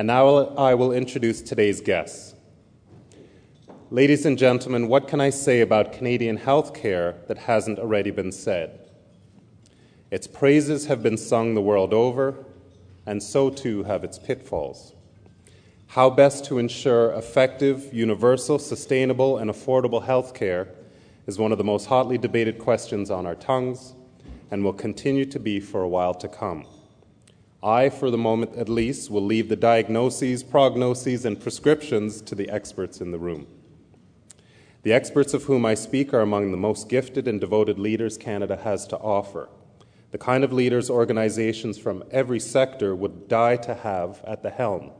And now I will introduce today's guests. Ladies and gentlemen, what can I say about Canadian healthcare that hasn't already been said? Its praises have been sung the world over, and so too have its pitfalls. How best to ensure effective, universal, sustainable, and affordable healthcare is one of the most hotly debated questions on our tongues and will continue to be for a while to come. I, for the moment at least, will leave the diagnoses, prognoses, and prescriptions to the experts in the room. The experts of whom I speak are among the most gifted and devoted leaders Canada has to offer, the kind of leaders organizations from every sector would die to have at the helm.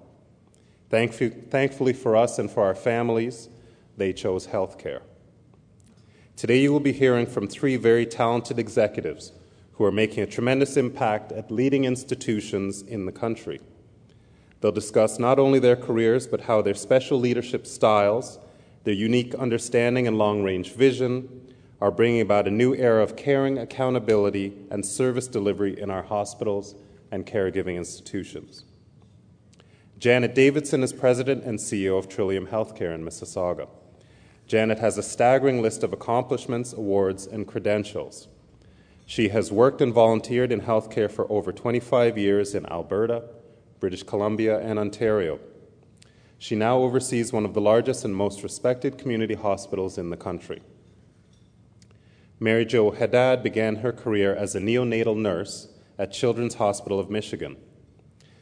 Thankfully for us and for our families, they chose healthcare. Today you will be hearing from three very talented executives who are making a tremendous impact at leading institutions in the country. They'll discuss not only their careers, but how their special leadership styles, their unique understanding and long-range vision are bringing about a new era of caring, accountability, and service delivery in our hospitals and caregiving institutions. Janet Davidson is president and CEO of Trillium Healthcare in Mississauga. Janet has a staggering list of accomplishments, awards, and credentials. She has worked and volunteered in healthcare for over 25 years in Alberta, British Columbia, and Ontario. She now oversees one of the largest and most respected community hospitals in the country. Mary Jo Haddad began her career as a neonatal nurse at Children's Hospital of Michigan.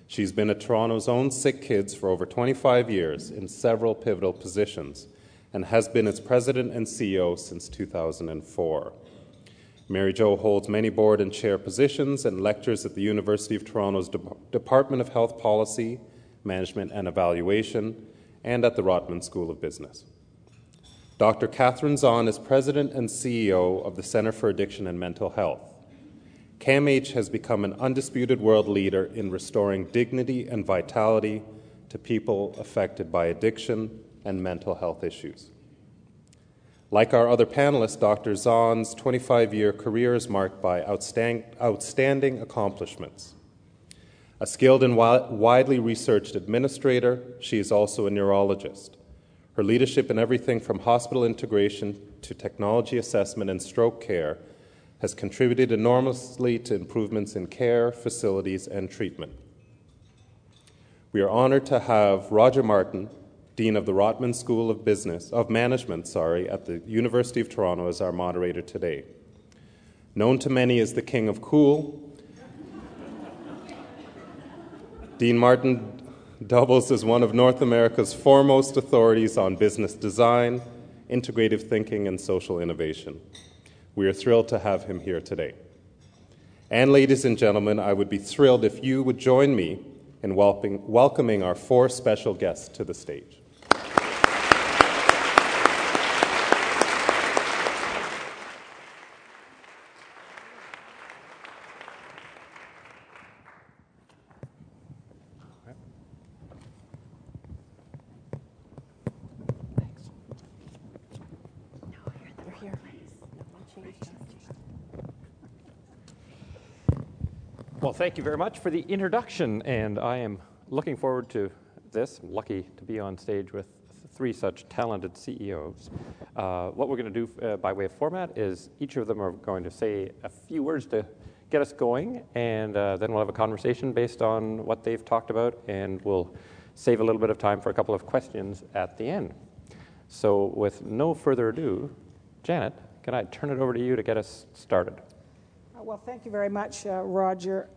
She's been at Toronto's own SickKids for over 25 years in several pivotal positions and has been its president and CEO since 2004. Mary Jo holds many board and chair positions and lectures at the University of Toronto's Department of Health Policy, Management and Evaluation and at the Rotman School of Business. Dr. Catherine Zahn is president and CEO of the Centre for Addiction and Mental Health. CAMH has become an undisputed world leader in restoring dignity and vitality to people affected by addiction and mental health issues. Like our other panelists, Dr. Zahn's 25-year career is marked by outstanding accomplishments. A skilled and widely researched administrator, she is also a neurologist. Her leadership in everything from hospital integration to technology assessment and stroke care has contributed enormously to improvements in care, facilities, and treatment. We are honored to have Roger Martin, Dean of the Rotman School of Management, at the University of Toronto as our moderator today. Known to many as the King of Cool, Dean Martin doubles as one of North America's foremost authorities on business design, integrative thinking, and social innovation. We are thrilled to have him here today. And ladies and gentlemen, I would be thrilled if you would join me in welcoming our four special guests to the stage. Well, thank you very much for the introduction, and I am looking forward to this. I'm lucky to be on stage with three such talented CEOs. What we're going to do by way of format is each of them are going to say a few words to get us going, and then we'll have a conversation based on what they've talked about, and we'll save a little bit of time for a couple of questions at the end. So with no further ado, Janet, can I turn it over to you to get us started? Well, thank you very much, Roger.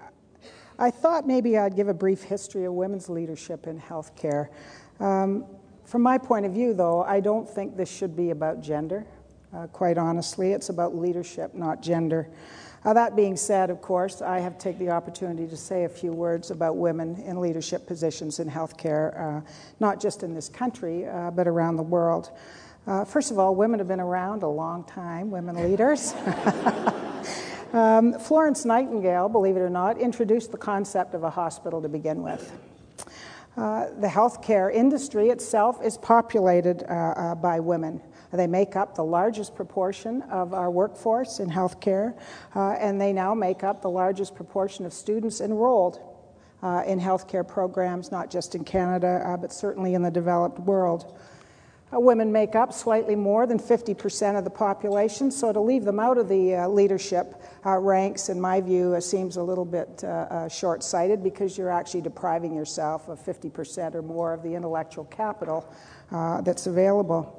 I thought maybe I'd give a brief history of women's leadership in healthcare. From my point of view, though, I don't think this should be about gender. Quite honestly, it's about leadership, not gender. That being said, of course, I have taken the opportunity to say a few words about women in leadership positions in healthcare, not just in this country, but around the world. First of all, women have been around a long time, women leaders. Florence Nightingale, believe it or not, introduced the concept of a hospital to begin with. The healthcare industry itself is populated by women. They make up the largest proportion of our workforce in healthcare, and they now make up the largest proportion of students enrolled in healthcare programs, not just in Canada, but certainly in the developed world. Women make up slightly more than 50% of the population, so to leave them out of the leadership ranks, in my view, seems a little bit short-sighted, because you're actually depriving yourself of 50% or more of the intellectual capital that's available.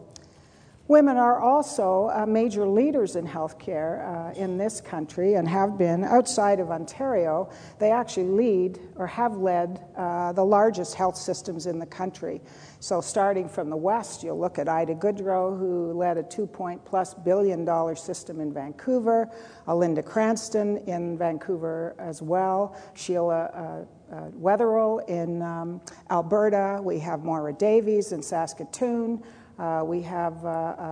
Women are also major leaders in healthcare in this country, and have been. Outside of Ontario, they actually lead or have led the largest health systems in the country. So starting from the West, you'll look at Ida Goodrow, who led a $2+ billion system in Vancouver, Alinda Cranston in Vancouver as well, Sheila Wetherill in Alberta, we have Maura Davies in Saskatoon, we have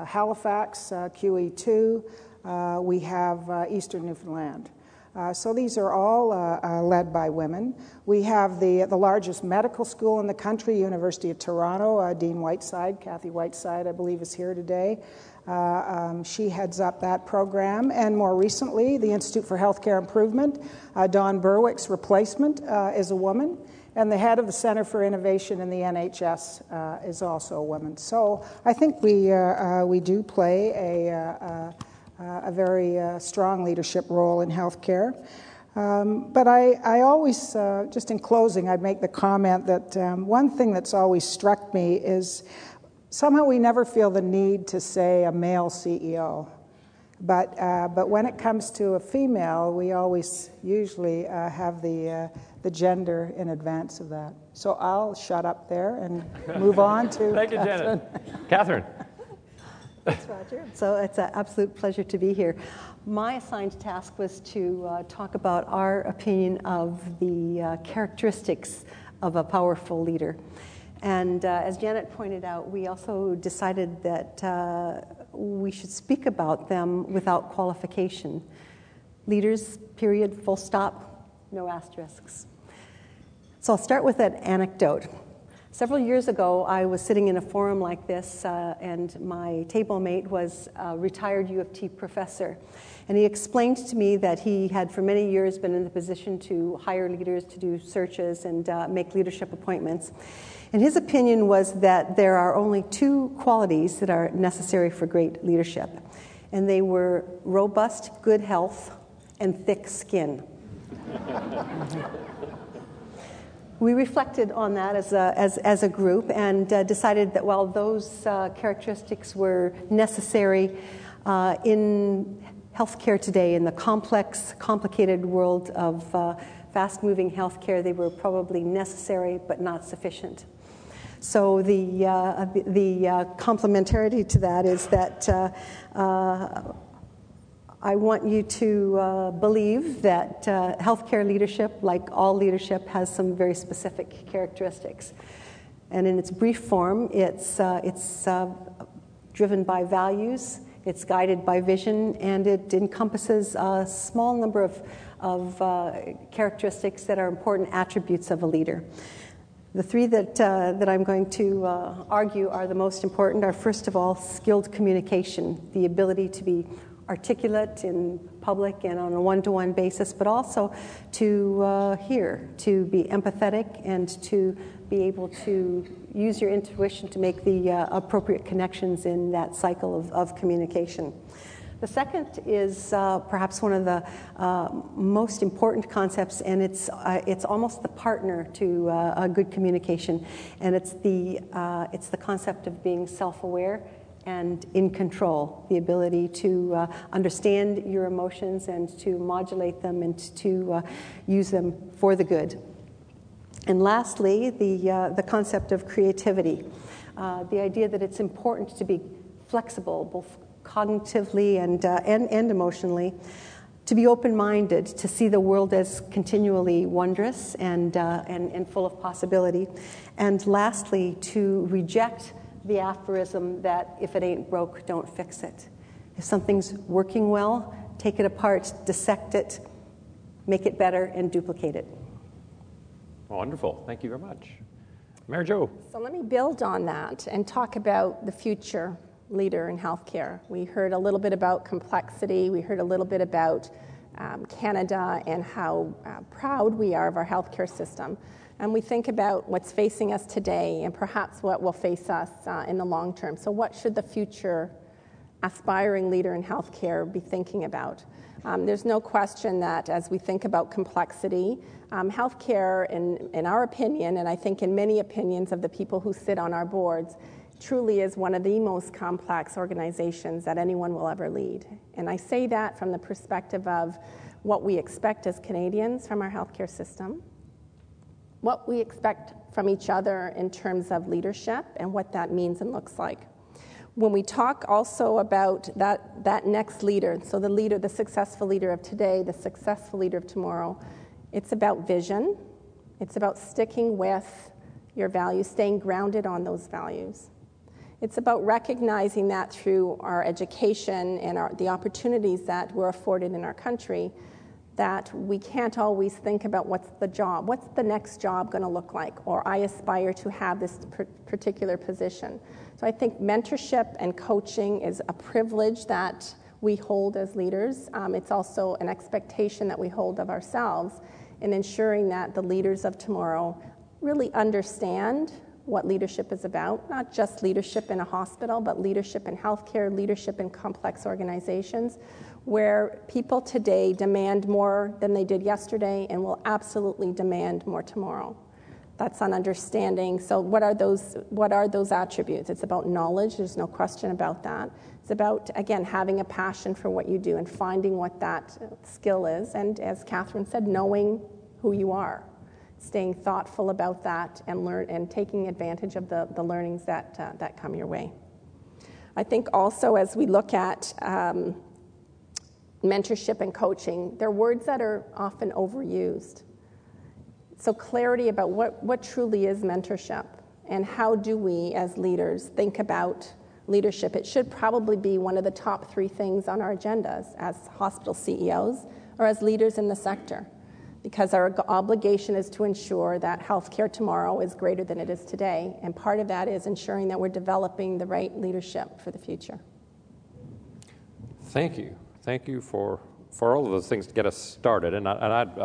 Halifax, QE2, we have Eastern Newfoundland. So these are all led by women. We have the largest medical school in the country, University of Toronto. Dean Whiteside, Kathy Whiteside, I believe, is here today. She heads up that program. And more recently, the Institute for Healthcare Improvement, Don Berwick's replacement is a woman. And the head of the Centre for Innovation in the NHS is also a woman. So I think we do play a very strong leadership role in healthcare. But I always, just in closing, I'd make the comment that one thing that's always struck me is somehow we never feel the need to say a male CEO. But when it comes to a female, we always usually have the gender in advance of that. So I'll shut up there and move on to Thank Catherine. You, Janet. Catherine. Thanks, Roger. So it's an absolute pleasure to be here. My assigned task was to talk about our opinion of the characteristics of a powerful leader. And as Janet pointed out, we also decided that we should speak about them without qualification. Leaders, period, full stop, no asterisks. So I'll start with an anecdote. Several years ago, I was sitting in a forum like this, and my table mate was a retired U of T professor. And he explained to me that he had for many years been in the position to hire leaders to do searches and make leadership appointments. And his opinion was that there are only two qualities that are necessary for great leadership. And they were robust, good health, and thick skin. We reflected on that as a group and decided that while those characteristics were necessary in healthcare today, in the complex, complicated world of fast-moving healthcare, they were probably necessary but not sufficient. So the complementarity to that is that I want you to believe that healthcare leadership, like all leadership, has some very specific characteristics. And in its brief form, it's driven by values, it's guided by vision, and it encompasses a small number of characteristics that are important attributes of a leader. The three that I'm going to argue are the most important are, first of all, skilled communication, the ability to be articulate in public and on a one-to-one basis, but also to hear, to be empathetic, and to be able to use your intuition to make the appropriate connections in that cycle of communication. The second is perhaps one of the most important concepts, and it's almost the partner to a good communication, and it's the concept of being self-aware and in control, the ability to understand your emotions and to modulate them and to use them for the good. And lastly, the concept of creativity, the idea that it's important to be flexible, both cognitively and emotionally, to be open-minded, to see the world as continually wondrous and full of possibility, and lastly, to reject the aphorism that if it ain't broke, don't fix it. If something's working well, take it apart, dissect it, make it better, and duplicate it. Wonderful. Thank you very much. Mary Jo. So let me build on that and talk about the future leader in healthcare. We heard a little bit about complexity. We heard a little bit about Canada and how proud we are of our healthcare system. And we think about what's facing us today and perhaps what will face us in the long term. So what should the future aspiring leader in healthcare be thinking about? There's no question that as we think about complexity, healthcare, in our opinion, and I think in many opinions of the people who sit on our boards, truly is one of the most complex organizations that anyone will ever lead. And I say that from the perspective of what we expect as Canadians from our healthcare system, what we expect from each other in terms of leadership and what that means and looks like. When we talk also about that next leader, so the leader, the successful leader of today, the successful leader of tomorrow, it's about vision. It's about sticking with your values, staying grounded on those values. It's about recognizing that through our education and the opportunities that we're afforded in our country, that we can't always think about what's the next job going to look like, or I aspire to have this particular position. So I think mentorship and coaching is a privilege that we hold as leaders. It's also an expectation that we hold of ourselves in ensuring that the leaders of tomorrow really understand what leadership is about, not just leadership in a hospital, but leadership in healthcare, leadership in complex organizations, where people today demand more than they did yesterday and will absolutely demand more tomorrow. That's on understanding. So what are those attributes? It's about knowledge, there's no question about that. It's about, again, having a passion for what you do and finding what that skill is. And as Catherine said, knowing who you are, staying thoughtful about that and taking advantage of the learnings that come your way. I think also as we look at mentorship and coaching, they're words that are often overused. So clarity about what truly is mentorship and how do we as leaders think about leadership. It should probably be one of the top three things on our agendas as hospital CEOs or as leaders in the sector, because our obligation is to ensure that healthcare tomorrow is greater than it is today, and part of that is ensuring that we're developing the right leadership for the future. Thank you. Thank you for all of those things to get us started, and I'd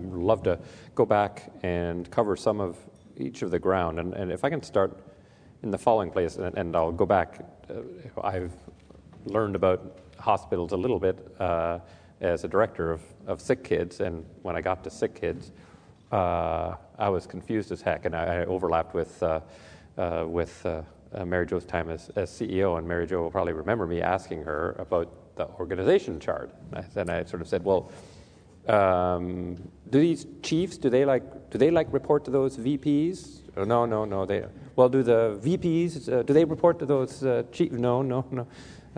love to go back and cover some of each of the ground, and if I can start in the following place, and I'll go back. I've learned about hospitals a little bit as a director of SickKids, and when I got to SickKids, I was confused as heck, and I overlapped with Mary Jo's time as CEO, and Mary Jo will probably remember me asking her about the organization chart. And I sort of said, well, do these chiefs, do they report to those VPs? Oh, no. Do the VPs, do they report to those chiefs? No. And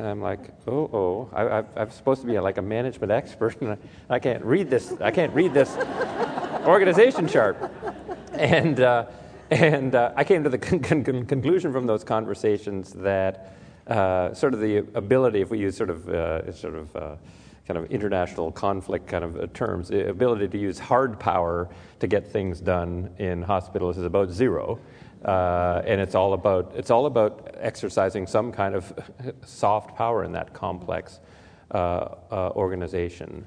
I'm like, I'm supposed to be like a management expert, and I can't read this. I can't read this organization chart. And I came to the conclusion from those conversations that sort of the ability, if we use sort of international conflict kind of terms, the ability to use hard power to get things done in hospitals is about zero. And it's all about exercising some kind of soft power in that complex organization.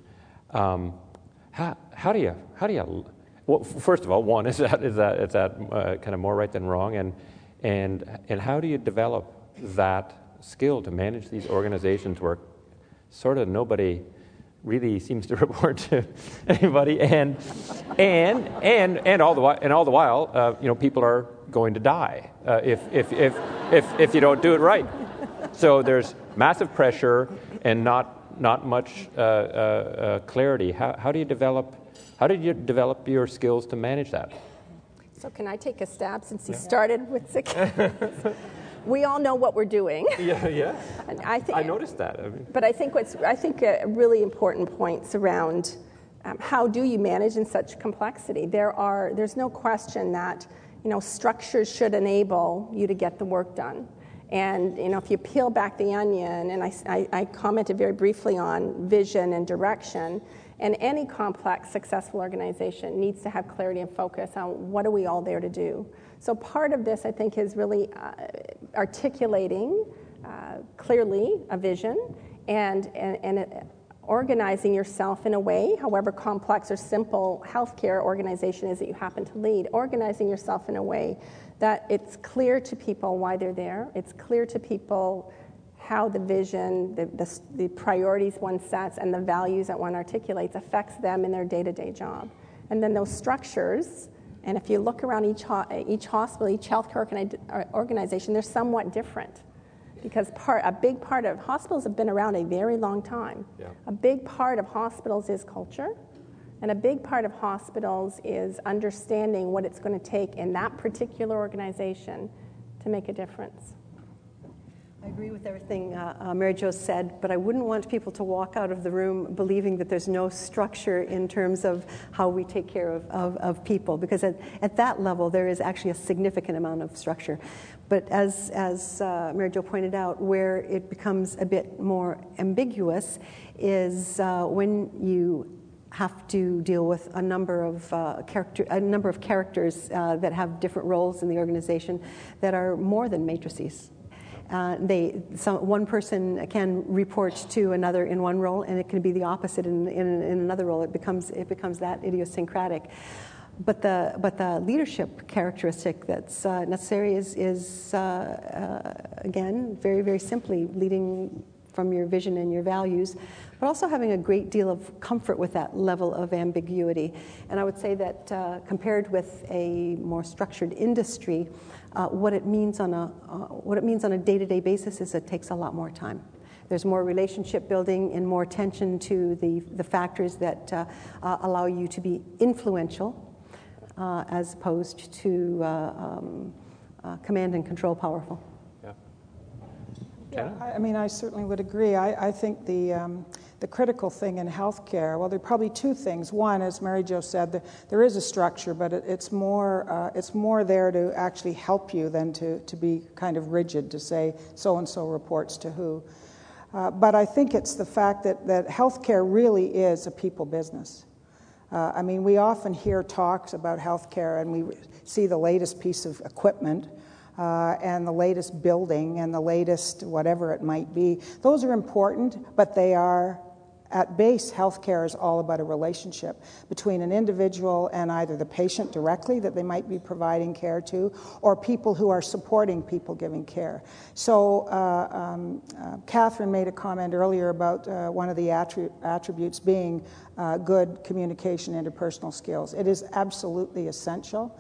How do you? Well, first of all, one is that kind of more right than wrong, and how do you develop that skill to manage these organizations where sort of nobody really seems to report to anybody, and all the while, people are going to die if you don't do it right. So there's massive pressure and not much clarity. How did you develop your skills to manage that? So can I take a stab since you started with SickKids? We all know what we're doing. Yeah. And I noticed that. But I think a really important point's around how do you manage in such complexity? There's no question that structures should enable you to get the work done. And if you peel back the onion, and I commented very briefly on vision and direction. And any complex, successful organization needs to have clarity and focus on what are we all there to do. So part of this, I think, is really articulating clearly a vision and organizing yourself in a way, however complex or simple healthcare organization is that you happen to lead, organizing yourself in a way that it's clear to people why they're there, it's clear to people how the vision, the priorities one sets and the values that one articulates affects them in their day-to-day job. And then those structures, and if you look around each hospital, each healthcare organization, they're somewhat different. Because a big part of hospitals have been around a very long time. Yeah. A big part of hospitals is culture, and a big part of hospitals is understanding what it's going to take in that particular organization to make a difference. I agree with everything Mary Jo said, but I wouldn't want people to walk out of the room believing that there's no structure in terms of how we take care of people, because at that level there is actually a significant amount of structure. But as Mary Jo pointed out, where it becomes a bit more ambiguous is when you have to deal with a number of characters that have different roles in the organization that are more than matrices. One person can report to another in one role, and it can be the opposite in another role. It becomes that idiosyncratic. But the leadership characteristic that's necessary is again, very, very simply leading from your vision and your values, but also having a great deal of comfort with that level of ambiguity. And I would say that compared with a more structured industry, what it means on a day-to-day basis is it takes a lot more time. There's more relationship building and more attention to the factors that allow you to be influential as opposed to command and control powerful. Yeah. Janet? Yeah, I mean, I certainly would agree. I think the critical thing in healthcare, well, there are probably two things. One, as Mary Jo said, there is a structure, but it's more there to actually help you than to be kind of rigid to say so-and-so reports to who. But I think it's the fact that healthcare really is a people business. I mean, we often hear talks about healthcare and we see the latest piece of equipment and the latest building and the latest whatever it might be. Those are important, but they are, at base, healthcare is all about a relationship between an individual and either the patient directly that they might be providing care to, or people who are supporting people giving care. So Catherine made a comment earlier about one of the attributes being good communication, interpersonal skills. It is absolutely essential.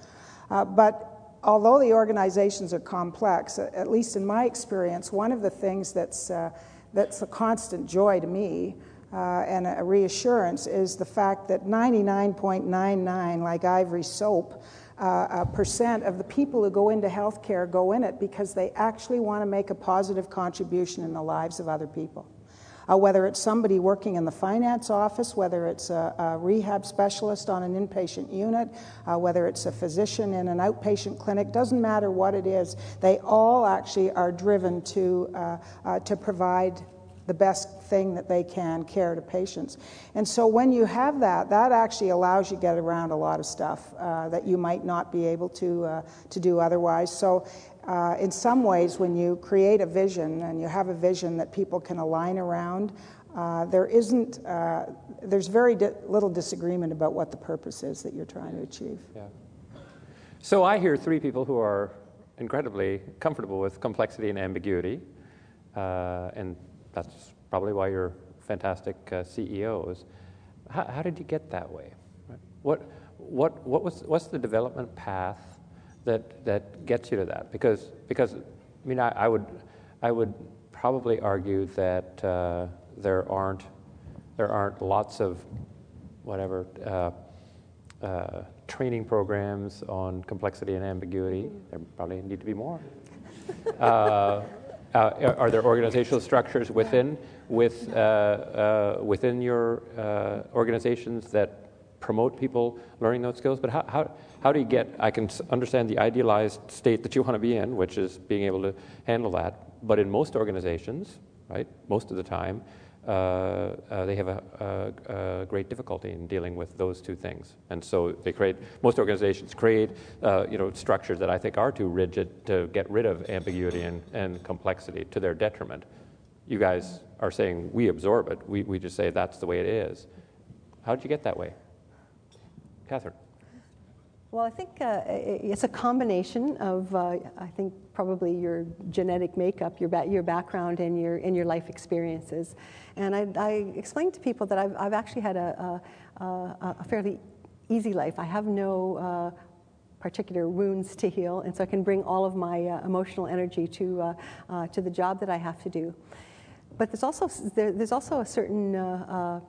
But although the organizations are complex, at least in my experience, one of the things that's a constant joy to me and a reassurance is the fact that 99.99, like ivory soap, percent of the people who go into healthcare go in it because they actually want to make a positive contribution in the lives of other people. Whether it's somebody working in the finance office, whether it's a rehab specialist on an inpatient unit, whether it's a physician in an outpatient clinic, doesn't matter what it is, they all actually are driven to provide the best thing that they can, care to patients. And so when you have that actually allows you to get around a lot of stuff that you might not be able to do otherwise. So in some ways, when you create a vision and you have a vision that people can align around, there's very little disagreement about what the purpose is that you're trying to achieve. Yeah. So I hear three people who are incredibly comfortable with complexity and ambiguity, and that's probably why you're fantastic CEOs. How did you get that way? What's the development path that gets you to that? Because I mean, I would probably argue that there aren't lots of whatever training programs on complexity and ambiguity. There probably need to be more. Are there organizational structures within your organizations that promote people learning those skills? But how do you get? I can understand the idealized state that you want to be in, which is being able to handle that. But in most organizations, right, most of the time, they have a great difficulty in dealing with those two things, and so most organizations create structures that I think are too rigid to get rid of ambiguity and complexity to their detriment. you guys are saying we absorb it. We just say that's the way it is. How did you get that way? Catherine. Well, I think it's a combination of, I think, probably your genetic makeup, your background, and your life experiences. And I explained to people that I've actually had a fairly easy life. I have no particular wounds to heal, and so I can bring all of my emotional energy to the job that I have to do. But there's also a certain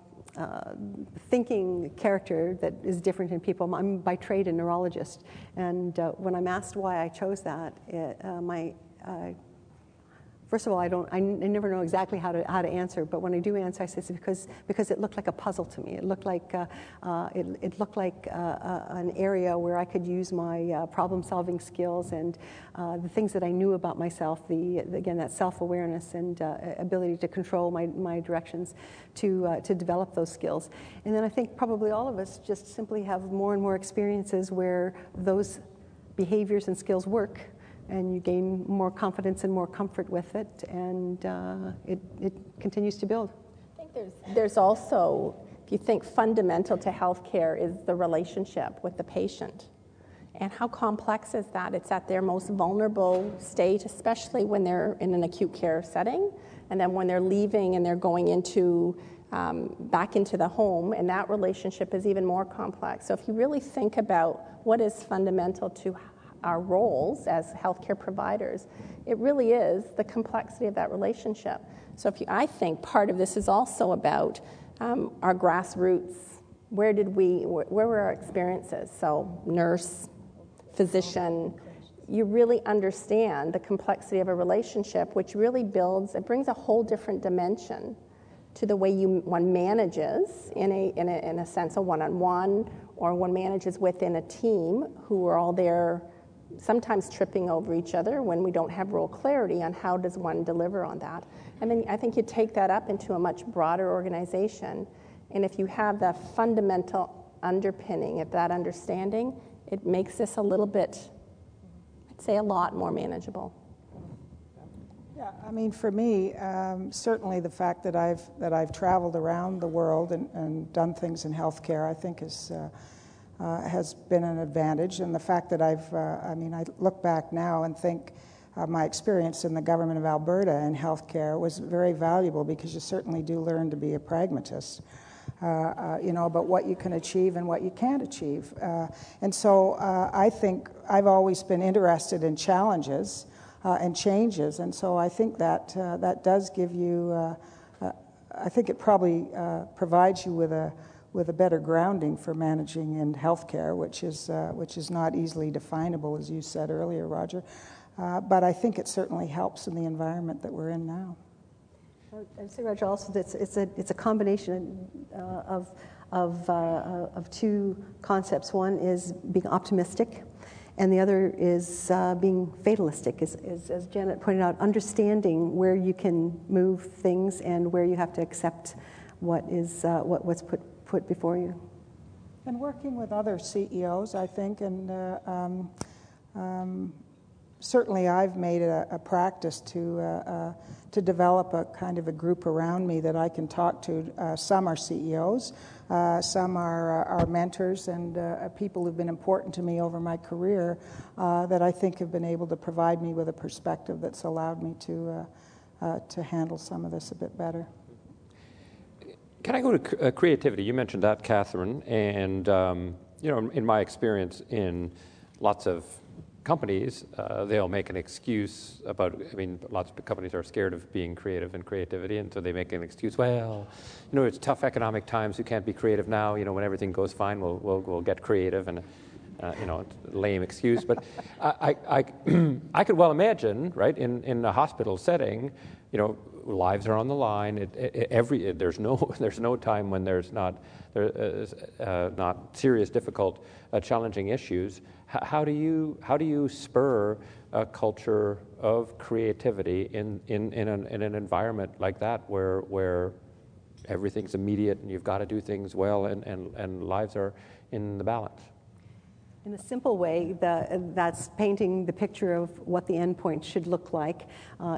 thinking character that is different in people. I'm by trade a neurologist, and when I'm asked why I chose that, first of all, I never know exactly how to answer. But when I do answer, I say it's because it looked like a puzzle to me. It looked like an area where I could use my problem-solving skills and the things that I knew about myself. Again, that self-awareness and ability to control my directions to develop those skills. And then I think probably all of us just simply have more and more experiences where those behaviors and skills work, and you gain more confidence and more comfort with it, and it continues to build. I think there's also, if you think fundamental to healthcare, is the relationship with the patient. And how complex is that? It's at their most vulnerable state, especially when they're in an acute care setting, and then when they're leaving and they're going into back into the home, and that relationship is even more complex. So if you really think about what is fundamental to our roles as healthcare providers, it really is the complexity of that relationship. So I think part of this is also about our grassroots. Where were our experiences? So nurse, physician, you really understand the complexity of a relationship, which really brings a whole different dimension to the way one manages in a sense of one-on-one, or one manages within a team who are all there, sometimes tripping over each other when we don't have real clarity on how does one deliver on that. And then I think you take that up into a much broader organization, and if you have that fundamental underpinning of that understanding, it makes this a little bit, I'd say a lot more manageable. Yeah, I mean, for me, certainly the fact that I've traveled around the world and done things in healthcare, I think is has been an advantage, and the fact that I look back now and think my experience in the government of Alberta in healthcare was very valuable, because you certainly do learn to be a pragmatist, about what you can achieve and what you can't achieve. And so I think I've always been interested in challenges and changes, and so I think that that does give you, I think it probably provides you with a better grounding for managing in healthcare, which is not easily definable, as you said earlier, Roger. But I think it certainly helps in the environment that we're in now. I'd say, Roger, also that it's a combination of two concepts. One is being optimistic, and the other is being fatalistic. Is as Janet pointed out, understanding where you can move things and where you have to accept what's put before you. And working with other CEOs, I think, and certainly I've made a practice to develop a kind of a group around me that I can talk to. Some are CEOs, some are mentors and people who've been important to me over my career that I think have been able to provide me with a perspective that's allowed me to handle some of this a bit better. Can I go to creativity? You mentioned that, Catherine, and in my experience in lots of companies, they'll make an excuse about, lots of companies are scared of being creative and creativity, and so they make an excuse, it's tough economic times, you can't be creative now, when everything goes fine, we'll get creative, and it's a lame excuse, but I could well imagine, right, in a hospital setting, lives are on the line. There's no time when there's not serious, difficult, challenging issues. How do you spur a culture of creativity in an environment like that where everything's immediate and you've got to do things well and lives are in the balance? In a simple way, that's painting the picture of what the endpoint should look like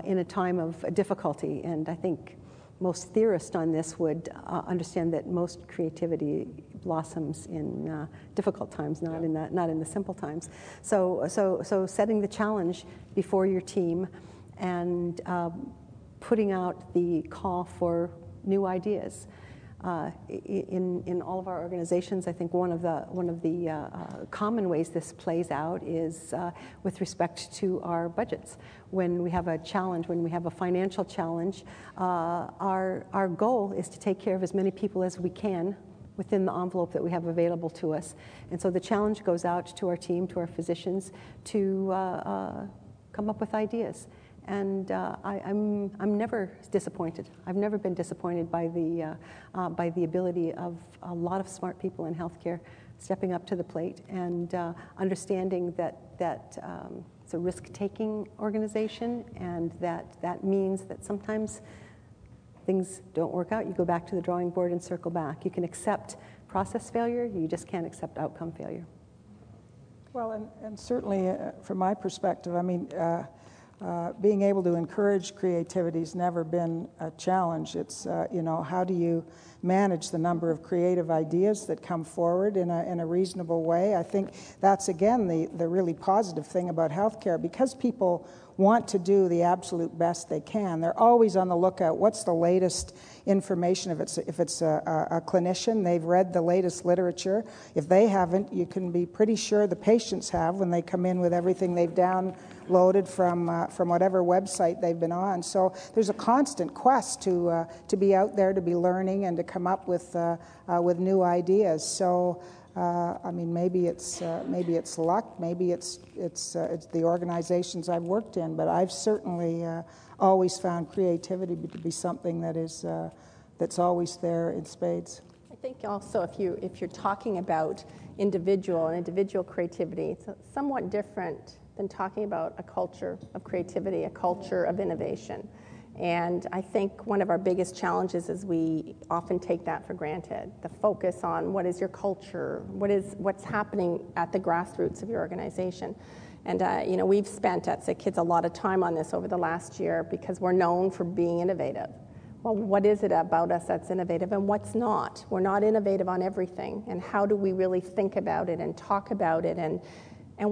in a time of difficulty. And I think most theorists on this would understand that most creativity blossoms in difficult times, not in the simple times. So setting the challenge before your team and putting out the call for new ideas. In all of our organizations, I think one of the common ways this plays out is with respect to our budgets. When we have a challenge, when we have a financial challenge, our goal is to take care of as many people as we can within the envelope that we have available to us. And so the challenge goes out to our team, to our physicians, to come up with ideas. And I'm never disappointed. I've never been disappointed by the ability of a lot of smart people in healthcare stepping up to the plate and understanding that it's a risk-taking organization, and that means that sometimes things don't work out. You go back to the drawing board and circle back. You can accept process failure. You just can't accept outcome failure. Well, and certainly from my perspective, I mean. Being able to encourage creativity has never been a challenge. It's, how do you manage the number of creative ideas that come forward in a reasonable way? I think that's, again, the really positive thing about healthcare, because people want to do the absolute best they can. They're always on the lookout. What's the latest information? If it's a clinician, they've read the latest literature. If they haven't, you can be pretty sure the patients have when they come in with everything they've downloaded from whatever website they've been on. So there's a constant quest to be out there, to be learning, and to come up with new ideas. So. Maybe it's luck, maybe it's the organizations I've worked in, but I've certainly always found creativity to be something that is that's always there in spades. I think also if you're talking about individual creativity, it's somewhat different than talking about a culture of creativity, a culture of innovation. And I think one of our biggest challenges is we often take that for granted, the focus on what is your culture, what's happening at the grassroots of your organization. And we've spent at SickKids a lot of time on this over the last year because we're known for being innovative. Well, what is it about us that's innovative and what's not? We're not innovative on everything, and how do we really think about it and talk about it, and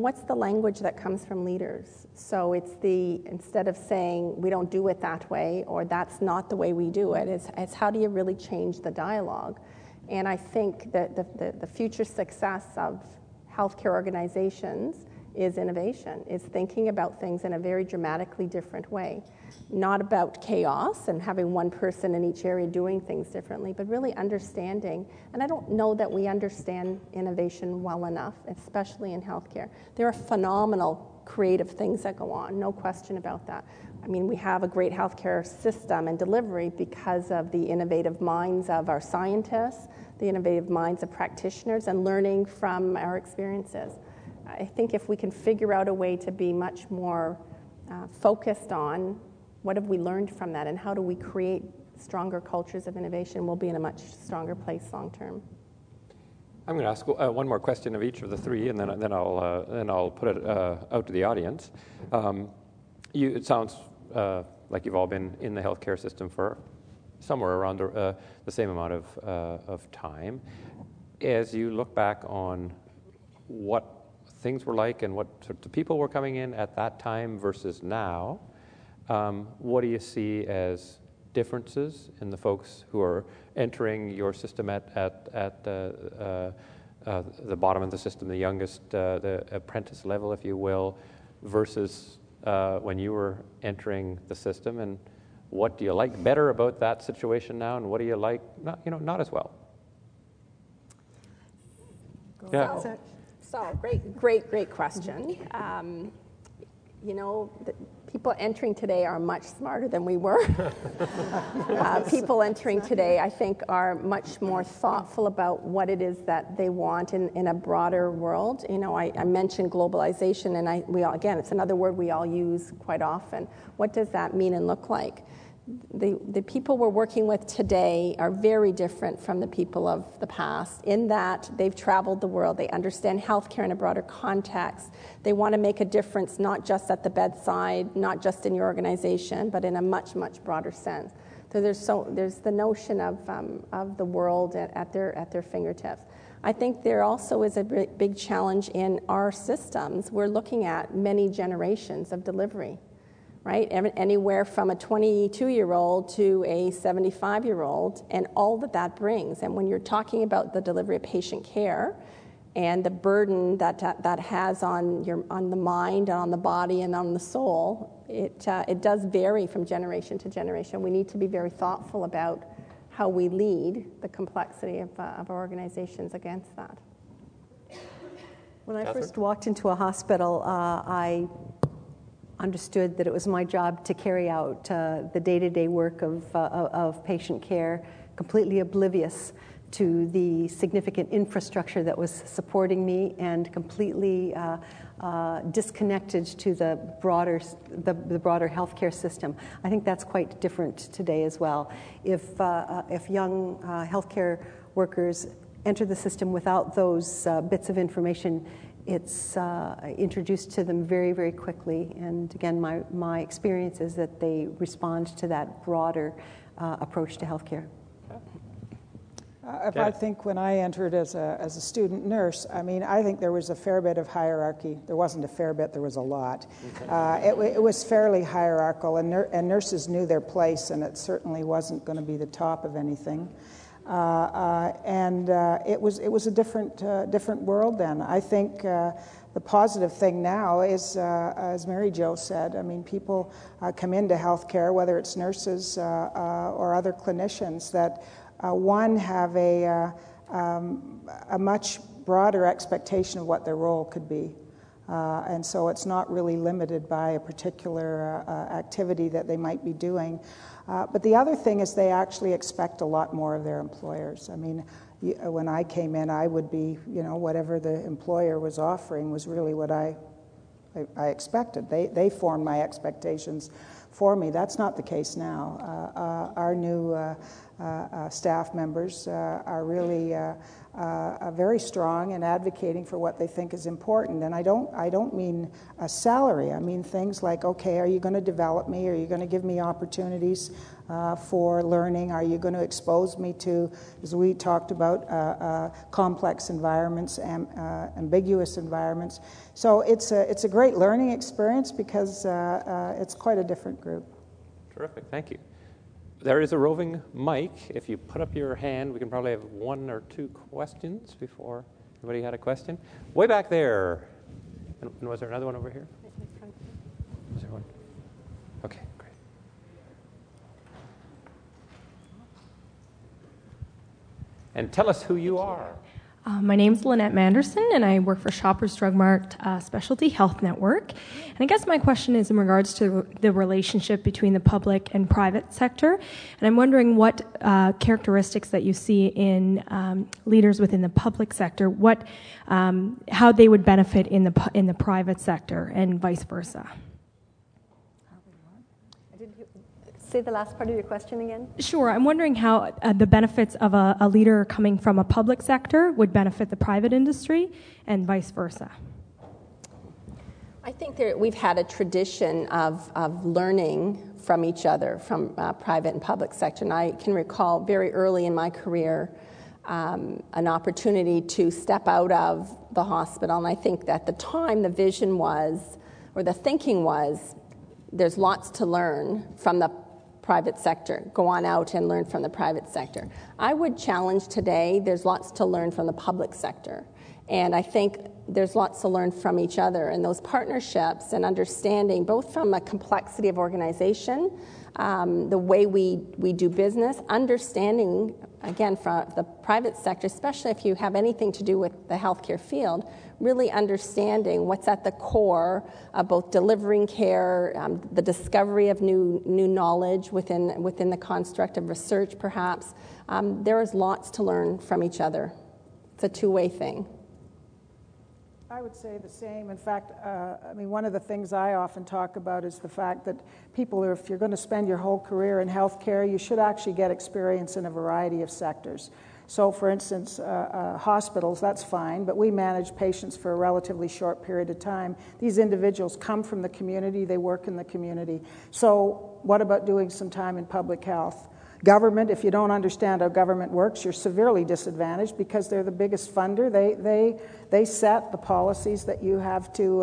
what's the language that comes from leaders? So it's instead of saying we don't do it that way or that's not the way we do it, it's how do you really change the dialogue? And I think that the future success of healthcare organizations is innovation, is thinking about things in a very dramatically different way. Not about chaos and having one person in each area doing things differently, but really understanding. And I don't know that we understand innovation well enough, especially in healthcare. There are phenomenal creative things that go on, no question about that. I mean, we have a great healthcare system and delivery because of the innovative minds of our scientists, the innovative minds of practitioners, and learning from our experiences. I think if we can figure out a way to be much more focused on what have we learned from that and how do we create stronger cultures of innovation, we'll be in a much stronger place long term. I'm going to ask one more question of each of the three, and then I'll put it out to the audience. It sounds like you've all been in the healthcare system for somewhere around the same amount of time. As you look back on what things were like and what sorts of people were coming in at that time versus now, what do you see as differences in the folks who are entering your system at the bottom of the system, the youngest, the apprentice level, if you will, versus when you were entering the system? And what do you like better about that situation now, and what do you like not as well? Yeah. So great question. The people entering today are much smarter than we were. People entering today, I think, are much more thoughtful about what it is that they want in a broader world. I mentioned globalization, and we all, again, it's another word we all use quite often. What does that mean and look like? the people we're working with today are very different from the people of the past in that they've traveled the world. They understand healthcare in a broader context. They want to make a difference not just at the bedside, not just in your organization, but in a much, much broader sense. So there's the notion of the world at their fingertips. I think there also is a big challenge in our systems. We're looking at many generations of delivery. Right? Anywhere from a 22-year-old to a 75-year-old, and all that that brings. And when you're talking about the delivery of patient care and the burden that has on the mind, on the body, and on the soul, it does vary from generation to generation. We need to be very thoughtful about how we lead the complexity of our organizations against that. When I first walked into a hospital, I understood that it was my job to carry out the day-to-day work of patient care, completely oblivious to the significant infrastructure that was supporting me, and completely disconnected to the broader healthcare system. I think that's quite different today as well. If young healthcare workers enter the system without those bits of information, it's introduced to them very, very quickly. And again, my experience is that they respond to that broader approach to healthcare. I think when I entered as a student nurse, I mean, I think there was a fair bit of hierarchy. There wasn't a fair bit, there was a lot. It was fairly hierarchical, and nurses knew their place, and it certainly wasn't going to be the top of anything. It was a different world then. I think the positive thing now is, as Mary Jo said, I mean, people come into healthcare, whether it's nurses or other clinicians, that one have a much broader expectation of what their role could be, and so it's not really limited by a particular activity that they might be doing. But the other thing is they actually expect a lot more of their employers. I mean, when I came in, I would be, whatever the employer was offering was really what I expected. They formed my expectations for me. That's not the case now. Our new staff members are really very strong in advocating for what they think is important, and I don't mean a salary. I mean things like, okay, are you going to develop me? Are you going to give me opportunities for learning? Are you going to expose me to, as we talked about, complex environments and ambiguous environments? So it's a great learning experience because it's quite a different group. Terrific, thank you. There is a roving mic. If you put up your hand, we can probably have one or two questions before anybody had a question. Way back there. And was there another one over here? Was there one? Okay, great. And tell us who you are. My name's Lynette Manderson, and I work for Shoppers Drug Mart Specialty Health Network. And I guess my question is in regards to the relationship between the public and private sector. And I'm wondering what characteristics that you see in leaders within the public sector, how they would benefit in the private sector, and vice versa. Say the last part of your question again. Sure. I'm wondering how the benefits of a leader coming from a public sector would benefit the private industry, and vice versa. I think we've had a tradition of learning from each other, from private and public sector. And I can recall very early in my career an opportunity to step out of the hospital. And I think at the time the vision was, or the thinking was, there's lots to learn from the private sector. Go on out and learn from the private sector. I would challenge today, there's lots to learn from the public sector. And I think there's lots to learn from each other. And those partnerships and understanding, both from a complexity of organization, the way we do business, understanding, again, from the private sector, especially if you have anything to do with the healthcare field, really understanding what's at the core of both delivering care, the discovery of new knowledge within the construct of research, perhaps. There is lots to learn from each other. It's a two-way thing. I would say the same. In fact, I mean, one of the things I often talk about is the fact that people, if you're going to spend your whole career in healthcare, you should actually get experience in a variety of sectors. So, for instance, hospitals, that's fine, but we manage patients for a relatively short period of time. These individuals come from the community, they work in the community. So, what about doing some time in public health? Government, if you don't understand how government works, you're severely disadvantaged because they're the biggest funder. They set the policies that you have to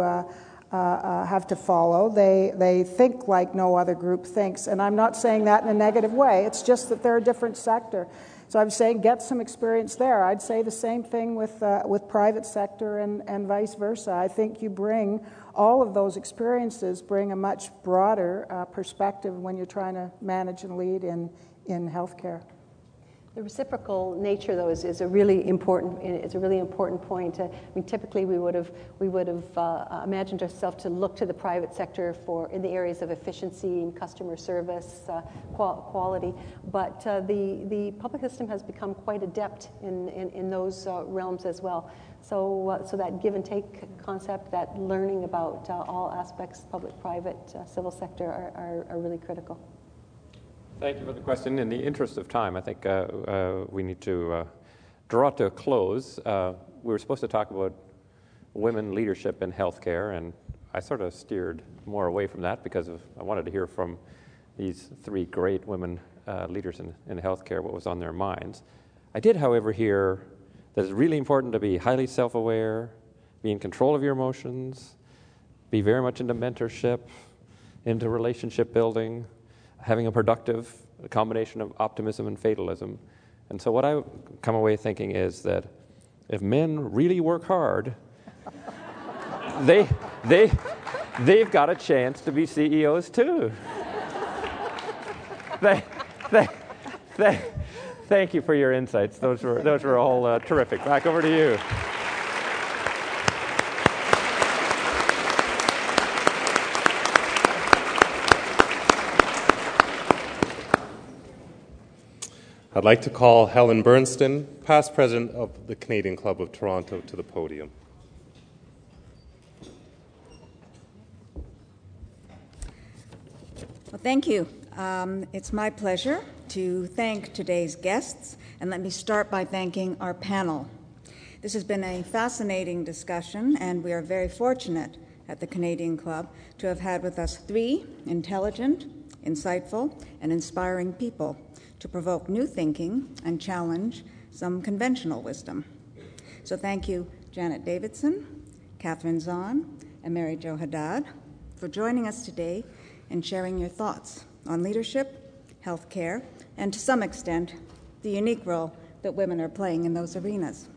follow. They think like no other group thinks, and I'm not saying that in a negative way. It's just that they're a different sector. So I'm saying get some experience there. I'd say the same thing with private sector and vice versa. I think you bring all of those experiences, bring a much broader perspective when you're trying to manage and lead in healthcare. The reciprocal nature, though, is a really important. It's a really important point. I mean, typically we would have imagined ourselves to look to the private sector for in the areas of efficiency and customer service, quality. But the public system has become quite adept in those realms as well. So that give and take concept, that learning about all aspects, public, private, civil sector, are really critical. Thank you for the question. In the interest of time, I think we need to draw to a close. We were supposed to talk about women leadership in healthcare, and I sort of steered more away from that because I wanted to hear from these three great women leaders in healthcare what was on their minds. I did, however, hear that it's really important to be highly self-aware, be in control of your emotions, be very much into mentorship, into relationship building, having a productive combination of optimism and fatalism. And so what I come away thinking is that if men really work hard, they've got a chance to be CEOs too. Thank you for your insights. Those were all terrific. Back over to you. I'd like to call Helen Bernston, past president of the Canadian Club of Toronto, to the podium. Well, thank you. It's my pleasure to thank today's guests, and let me start by thanking our panel. This has been a fascinating discussion, and we are very fortunate at the Canadian Club to have had with us three intelligent, insightful, and inspiring people to provoke new thinking and challenge some conventional wisdom. So thank you, Janet Davidson, Catherine Zahn, and Mary Jo Haddad, for joining us today and sharing your thoughts on leadership, healthcare, and to some extent, the unique role that women are playing in those arenas.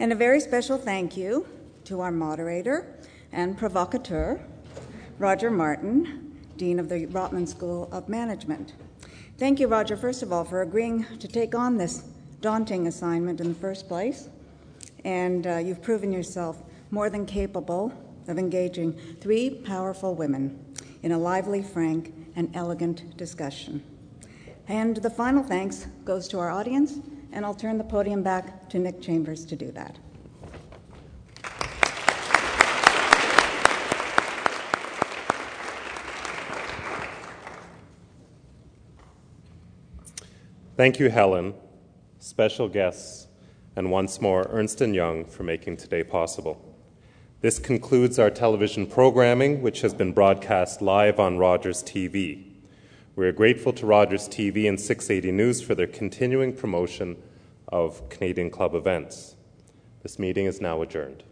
And a very special thank you to our moderator and provocateur, Roger Martin, Dean of the Rotman School of Management. Thank you, Roger, first of all, for agreeing to take on this daunting assignment in the first place. And you've proven yourself more than capable of engaging three powerful women in a lively, frank, and elegant discussion. And the final thanks goes to our audience, and I'll turn the podium back to Nick Chambers to do that. Thank you, Helen, special guests, and once more, Ernst & Young, for making today possible. This concludes our television programming, which has been broadcast live on Rogers TV. We are grateful to Rogers TV and 680 News for their continuing promotion of Canadian Club events. This meeting is now adjourned.